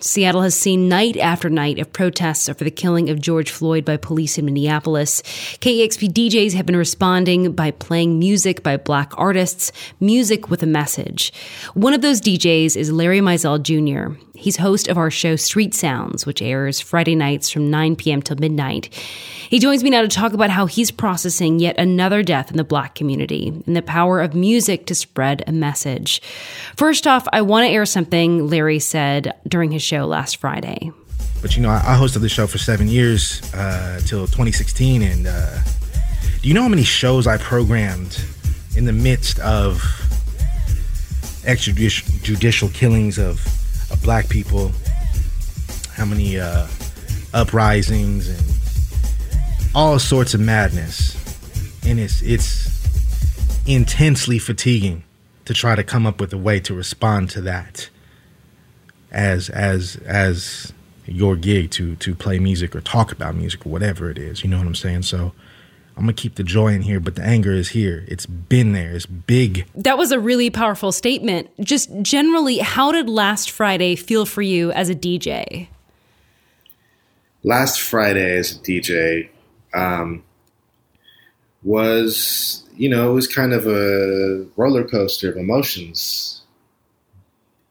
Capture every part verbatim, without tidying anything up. Seattle has seen night after night of protests over the killing of George Floyd by police in Minneapolis. K E X P D Js have been responding by playing music by Black artists, music with a message. One of those D Js is Larry Mizell Junior He's host of our show Street Sounds, which airs Friday nights from nine p.m. till midnight. He joins me now to talk about how he's processing yet another death in the Black community and the power of music to spread a message. First off, I want to air something Larry said during his show last Friday. But, you know, I, I hosted the show for seven years uh, till twenty sixteen. And uh, do you know how many shows I programmed in the midst of extrajudicial killings of Of Black people, how many uh, uprisings and all sorts of madness, and it's it's intensely fatiguing to try to come up with a way to respond to that as as as your gig to to play music or talk about music or whatever it is. You know what I'm saying? So I'm going to keep the joy in here, but the anger is here. It's been there. It's big. That was a really powerful statement. Just generally, how did last Friday feel for you as a D J? Last Friday as a D J um, was, you know, it was kind of a roller coaster of emotions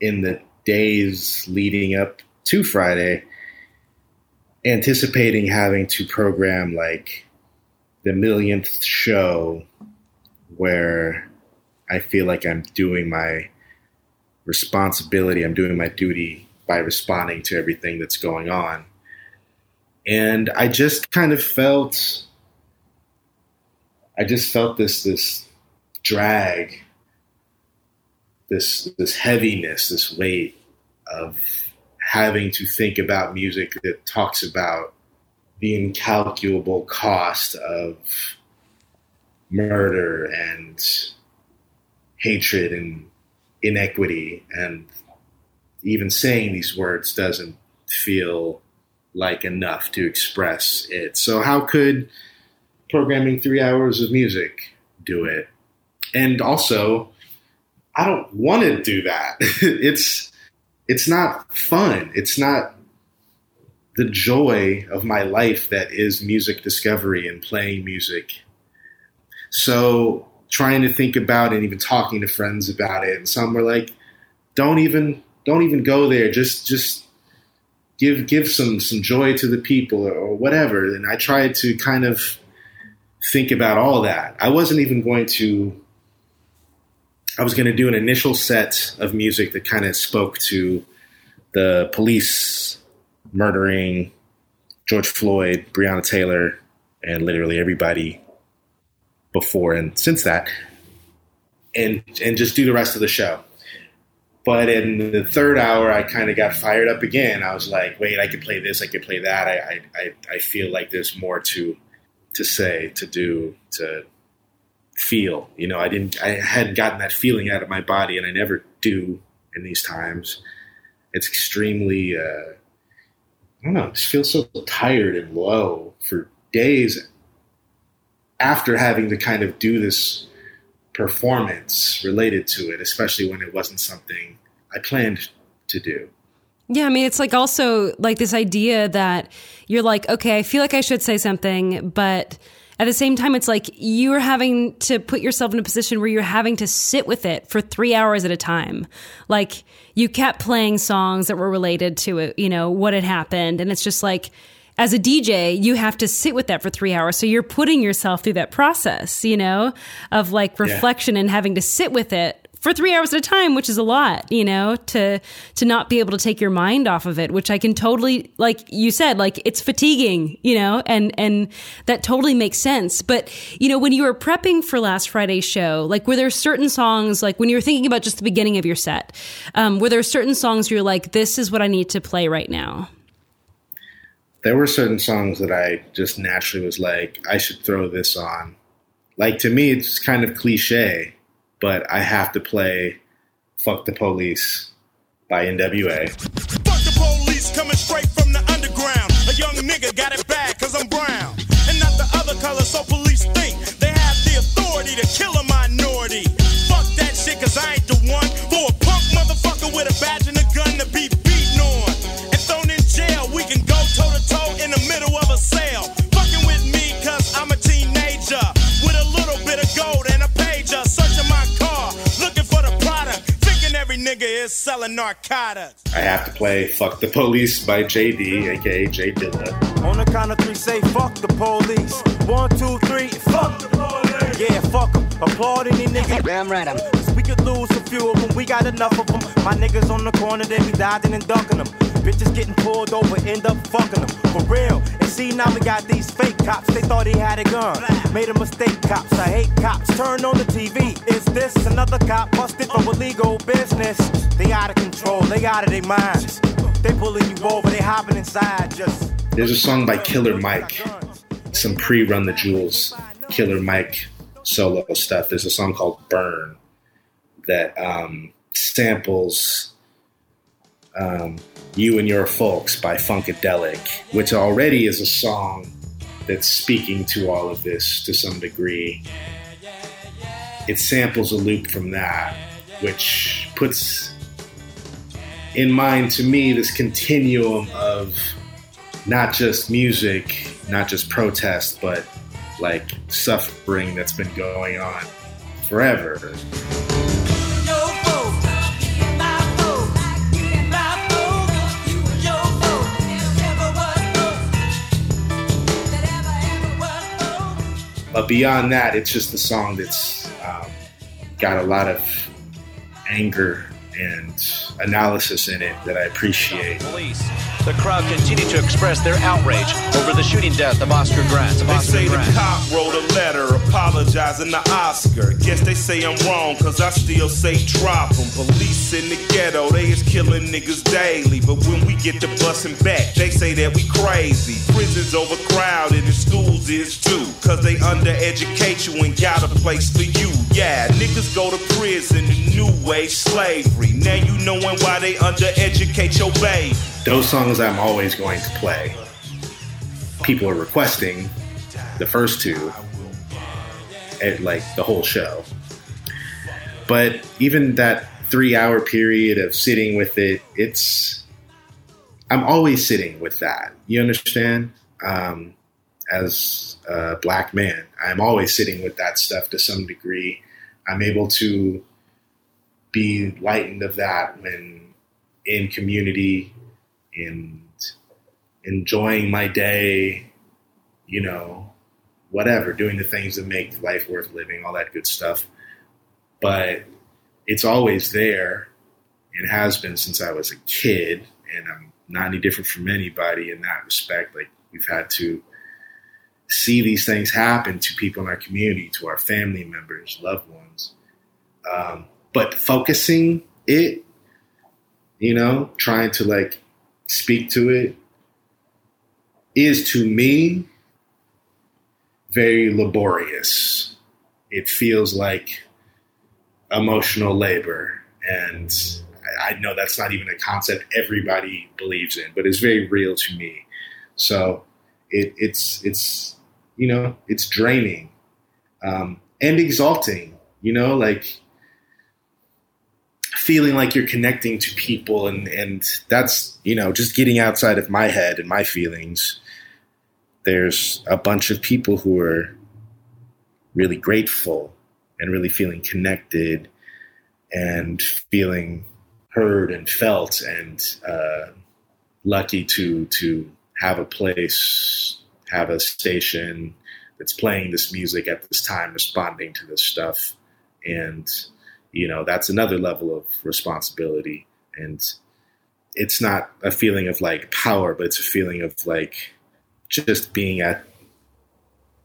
in the days leading up to Friday, anticipating having to program like the millionth show where I feel like I'm doing my responsibility, I'm doing my duty by responding to everything that's going on. And I just kind of felt, I just felt this, this drag, this, this heaviness, this weight of having to think about music that talks about the incalculable cost of murder and hatred and inequity. And even saying these words doesn't feel like enough to express it. So how could programming three hours of music do it? And also, I don't want to do that. It's, it's not fun. It's not the joy of my life that is music discovery and playing music. So trying to think about it and even talking to friends about it. And some were like, don't even, don't even go there. Just, just give, give some, some joy to the people or, or whatever. And I tried to kind of think about all that. I wasn't even going to, I was going to do an initial set of music that kind of spoke to the police murdering George Floyd, Breonna Taylor, and literally everybody before and since that, and and just do the rest of the show. But in the third hour, I kind of got fired up again. I was like, wait, I could play this, I could play that. I I I feel like there's more to to say, to do, to feel. You know, I didn't, I hadn't gotten that feeling out of my body, and I never do in these times. It's extremely uh, I don't know, I just feel so tired and low for days after having to kind of do this performance related to it, especially when it wasn't something I planned to do. Yeah, I mean, it's like also like this idea that you're like, okay, I feel like I should say something, but at the same time, it's like you're having to put yourself in a position where you're having to sit with it for three hours at a time. Like you kept playing songs that were related to it, you know, what had happened. And it's just like, as a D J, you have to sit with that for three hours. So you're putting yourself through that process, you know, of like reflection yeah. and having to sit with it for three hours at a time, which is a lot, you know, to to not be able to take your mind off of it, which I can totally, like you said, like it's fatiguing, you know, and and that totally makes sense. But, you know, when you were prepping for last Friday's show, like were there certain songs, like when you were thinking about just the beginning of your set, um, were there certain songs where you're like, this is what I need to play right now? there were certain songs that I just naturally was like, I should throw this on. Like, to me, it's kind of cliche, but I have to play Fuck the Police by N W A Fuck the police coming straight from the underground. A young nigga got it bad cause I'm brown. And not the other color, so police think they have the authority to kill a minority. Fuck that shit cause I ain't the one for a punk motherfucker with a badge and a gun to be beaten on. And thrown in jail, we can go toe to toe in the middle of a sale. Fucking with me cause I'm a teenager with a little bit of gold and a pager. Searching my car, looking for the product. Every nigga is selling narcotics. I have to play Fuck the Police by J D, aka Jay Dillon. On the count of three, say fuck the police. One, two, three, fuck the police. Yeah, fuck them. Applaud any nigga. Damn right, I'm. We could lose a few of them. We got enough of them. My niggas on the corner, they be dodging and ducking them. Bitches getting pulled over, end up fucking them. For real. And see, now we got these fake cops. They thought he had a gun. Made a mistake, cops. I hate cops. Turn on the T V. Is this another cop busted from illegal business? They out of control. They out of their minds. They pulling you over. They hopping inside. Just. There's a song by Killer Mike. Some pre-Run the Jewels Killer Mike solo stuff. There's a song called Burn that um, samples... Um, You and Your Folks by Funkadelic, which already is a song that's speaking to all of this to some degree. It samples a loop from that, which puts in mind to me this continuum of not just music, not just protest, but like suffering that's been going on forever. But beyond that, it's just a song that's um, got a lot of anger and analysis in it that I appreciate. Police. The crowd continued to express their outrage over the shooting death of Oscar Grant. Of they Oscar say Grant. The cop wrote a letter apologizing to Oscar. Guess they say I'm wrong because I still say drop them. Police in the ghetto, they is killing niggas daily. But when we get to busing back, they say that we crazy. Prisons overcrowded and schools is too. Because they undereducate you and got a place for you. Yeah, niggas go to prison in new age slavery. Now you knowing why they undereducate your baby. Those songs I'm always going to play. People are requesting the first two at like the whole show. But even that three hour period of sitting with it, it's, I'm always sitting with that. You understand? Um, as a black man, I'm always sitting with that stuff to some degree. I'm able to be lightened of that when in community and enjoying my day, you know, whatever, doing the things that make life worth living, all that good stuff. But it's always there and has been since I was a kid, and I'm not any different from anybody in that respect. Like, we've had to see these things happen to people in our community, to our family members, loved ones. Um, but focusing it, you know, trying to like speak to it is to me very laborious. It feels like emotional labor. And I know that's not even a concept everybody believes in, but it's very real to me. So it, it's, it's, you know, it's draining um, and exalting, you know, like feeling like you're connecting to people, and, and that's, you know, just getting outside of my head and my feelings. There's a bunch of people who are really grateful and really feeling connected and feeling heard and felt and uh, lucky to to have a place, have a station that's playing this music at this time, responding to this stuff. And you know, that's another level of responsibility. And it's not a feeling of like power, but it's a feeling of like just being at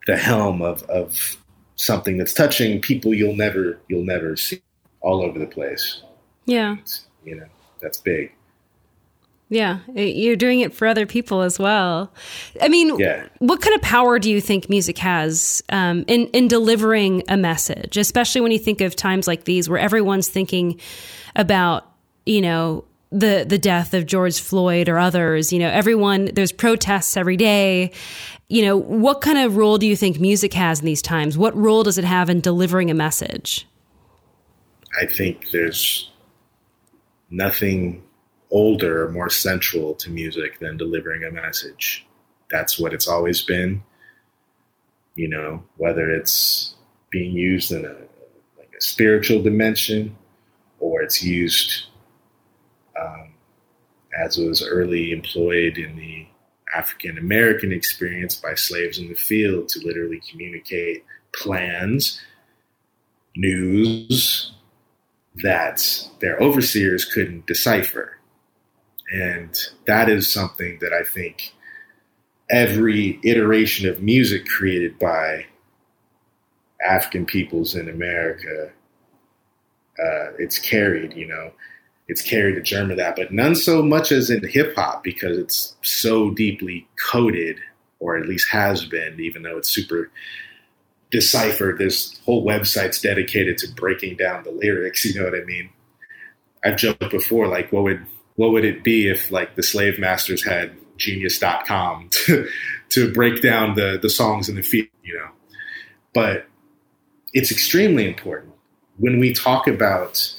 the helm of, of something that's touching people you'll never, you'll never see all over the place. Yeah. It's, you know, that's big. Yeah, you're doing it for other people as well. I mean, yeah. What kind of power do you think music has um, in, in delivering a message, especially when you think of times like these where everyone's thinking about, you know, the the death of George Floyd or others, you know, everyone, there's protests every day. You know, what kind of role do you think music has in these times? What role does it have in delivering a message? I think there's nothing older, more central to music than delivering a message. That's what it's always been. You know, whether it's being used in a like a spiritual dimension, or it's used um, as was early employed in the African American experience by slaves in the field to literally communicate plans, news that their overseers couldn't decipher. And that is something that I think every iteration of music created by African peoples in America, uh, it's carried, you know, it's carried a germ of that, but none so much as in hip hop, because it's so deeply coded, or at least has been, even though it's super deciphered. There's whole websites dedicated to breaking down the lyrics. You know what I mean? I've joked before, like, what would, What would it be if, like, the slave masters had genius dot com to, to break down the, the songs in the field, you know? But it's extremely important when we talk about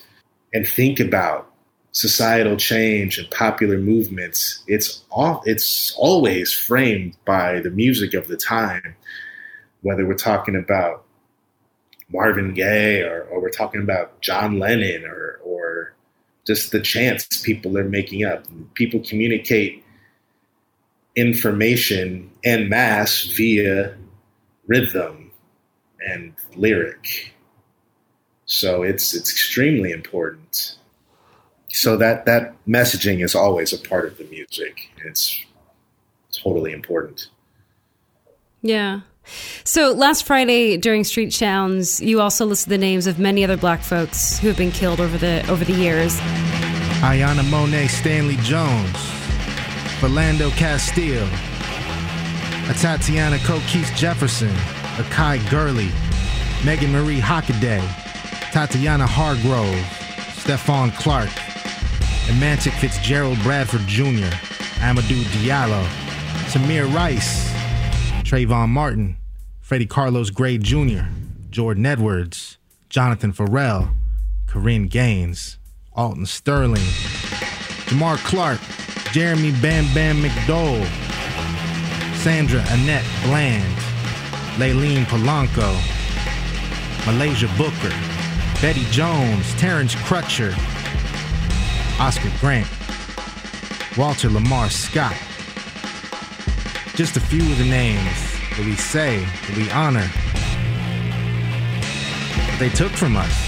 and think about societal change and popular movements. It's all it's always framed by the music of the time, whether we're talking about Marvin Gaye or, or we're talking about John Lennon or or. Just the chants people are making up. People communicate information en masse via rhythm and lyric. So it's it's extremely important. So that, that messaging is always a part of the music. It's totally important. Yeah. So last Friday during Street Sounds, you also listed the names of many other black folks who have been killed over the over the years. Ayanna Monet Stanley Jones, Philando Castile, Atatiana Coquise Jefferson, Akai Gurley, Megan Marie Hockaday, Tatiana Hargrove, Stephon Clark, Emantic Fitzgerald Bradford Junior, Amadou Diallo, Tamir Rice, Trayvon Martin, Freddie Carlos Gray Junior, Jordan Edwards, Jonathan Farrell, Kareem Gaines, Alton Sterling, Jamar Clark, Jeremy Bam Bam McDole, Sandra Annette Bland, Laylene Polanco, Malaysia Booker, Betty Jones, Terrence Crutcher, Oscar Grant, Walter Lamar Scott. Just a few of the names that we say, that we honor, that they took from us.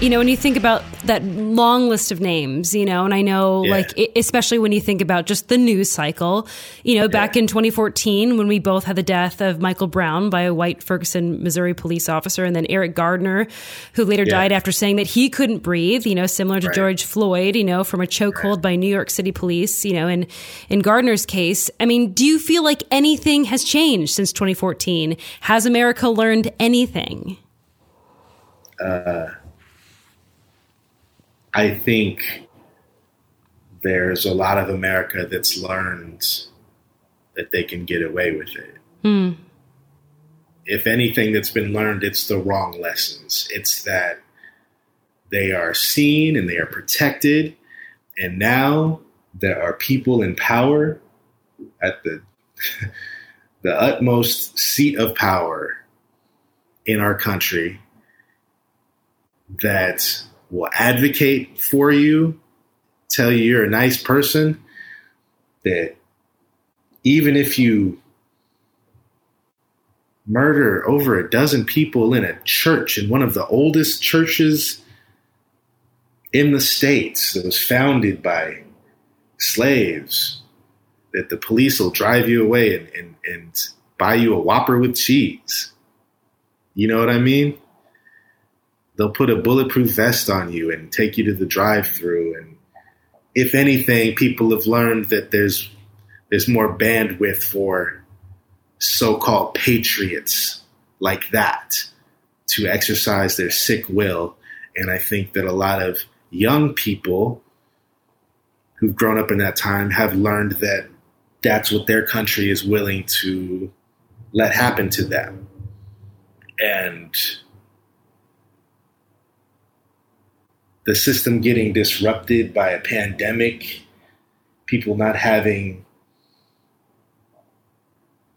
You know, when you think about that long list of names, you know, and I know, yeah. like, especially when you think about just the news cycle, you know, yeah. back in twenty fourteen, when we both had the death of Michael Brown by a white Ferguson, Missouri police officer, and then Eric Gardner, who later yeah. died after saying that he couldn't breathe, you know, similar to right. George Floyd, you know, from a chokehold right. by New York City police, you know, and in Gardner's case. I mean, do you feel like anything has changed since twenty fourteen? Has America learned anything? Uh... I think there's a lot of America that's learned that they can get away with it. Mm. If anything that's been learned, it's the wrong lessons. It's that they are seen and they are protected. And now there are people in power at the, the utmost seat of power in our country that will advocate for you, tell you you're a nice person, that even if you murder over a dozen people in a church, in one of the oldest churches in the States that was founded by slaves, that the police will drive you away and, and, and buy you a Whopper with cheese. You know what I mean? They'll put a bulletproof vest on you and take you to the drive-thru and if anything, people have learned that there's there's more bandwidth for so-called patriots like that to exercise their sick will. And I think that a lot of young people who've grown up in that time have learned that that's what their country is willing to let happen to them. And the system getting disrupted by a pandemic, people not having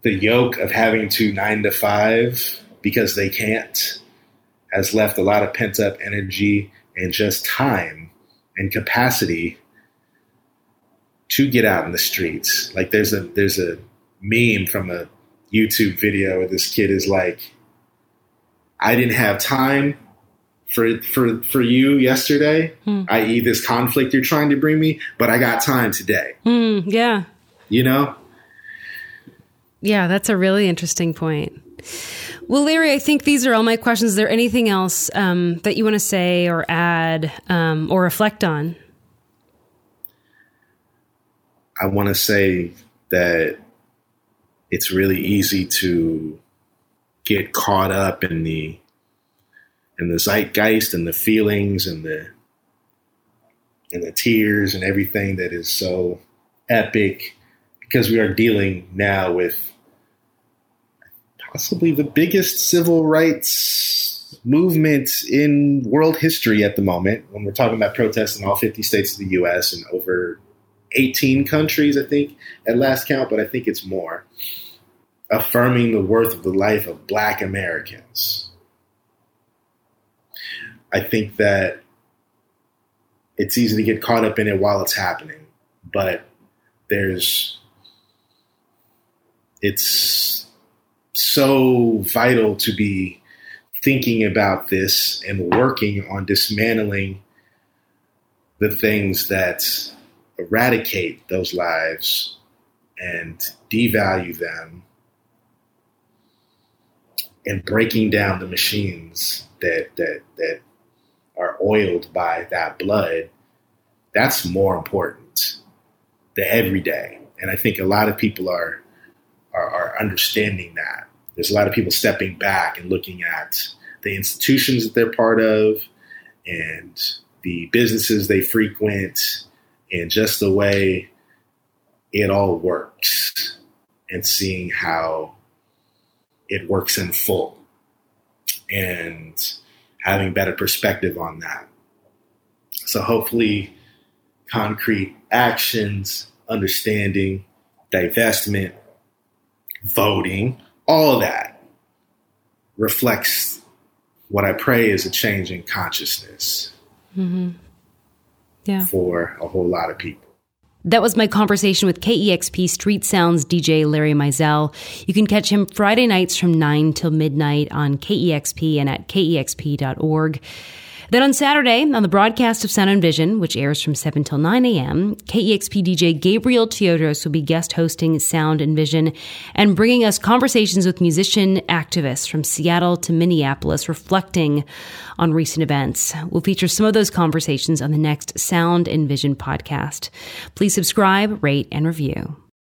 the yoke of having to nine to five because they can't, has left a lot of pent-up energy and just time and capacity to get out in the streets. Like there's a there's a meme from a YouTube video where this kid is like, I didn't have time for for for you yesterday, mm. that is this conflict you're trying to bring me, but I got time today. Mm, yeah. You know? Yeah, that's a really interesting point. Well, Larry, I think these are all my questions. Is there anything else um, that you want to say or add um, or reflect on? I want to say that it's really easy to get caught up in the in the zeitgeist and the feelings and the and the tears and everything that is so epic, because we are dealing now with possibly the biggest civil rights movement in world history at the moment. When we're talking about protests in all fifty states of the U S and over eighteen countries, I think, at last count, but I think it's more, affirming the worth of the life of Black Americans. I think that it's easy to get caught up in it while it's happening, but there's, it's, so vital to be thinking about this and working on dismantling the things that eradicate those lives and devalue them, and breaking down the machines that that that are oiled by that blood. That's more important than everyday. And I think a lot of people are are, are understanding that. There's a lot of people stepping back and looking at the institutions that they're part of and the businesses they frequent and just the way it all works, and seeing how it works in full and having better perspective on that. So hopefully concrete actions, understanding, divestment, voting, all of that reflects what I pray is a change in consciousness mm-hmm. yeah. for a whole lot of people. That was my conversation with K E X P Street Sounds D J Larry Mizell. You can catch him Friday nights from nine till midnight on K E X P and at K E X P dot org. Then on Saturday, on the broadcast of Sound and Vision, which airs from seven till nine a.m., K E X P D J Gabriel Teodros will be guest hosting Sound and Vision and bringing us conversations with musician activists from Seattle to Minneapolis, reflecting on recent events. We'll feature some of those conversations on the next Sound and Vision podcast. Please subscribe, rate, and review.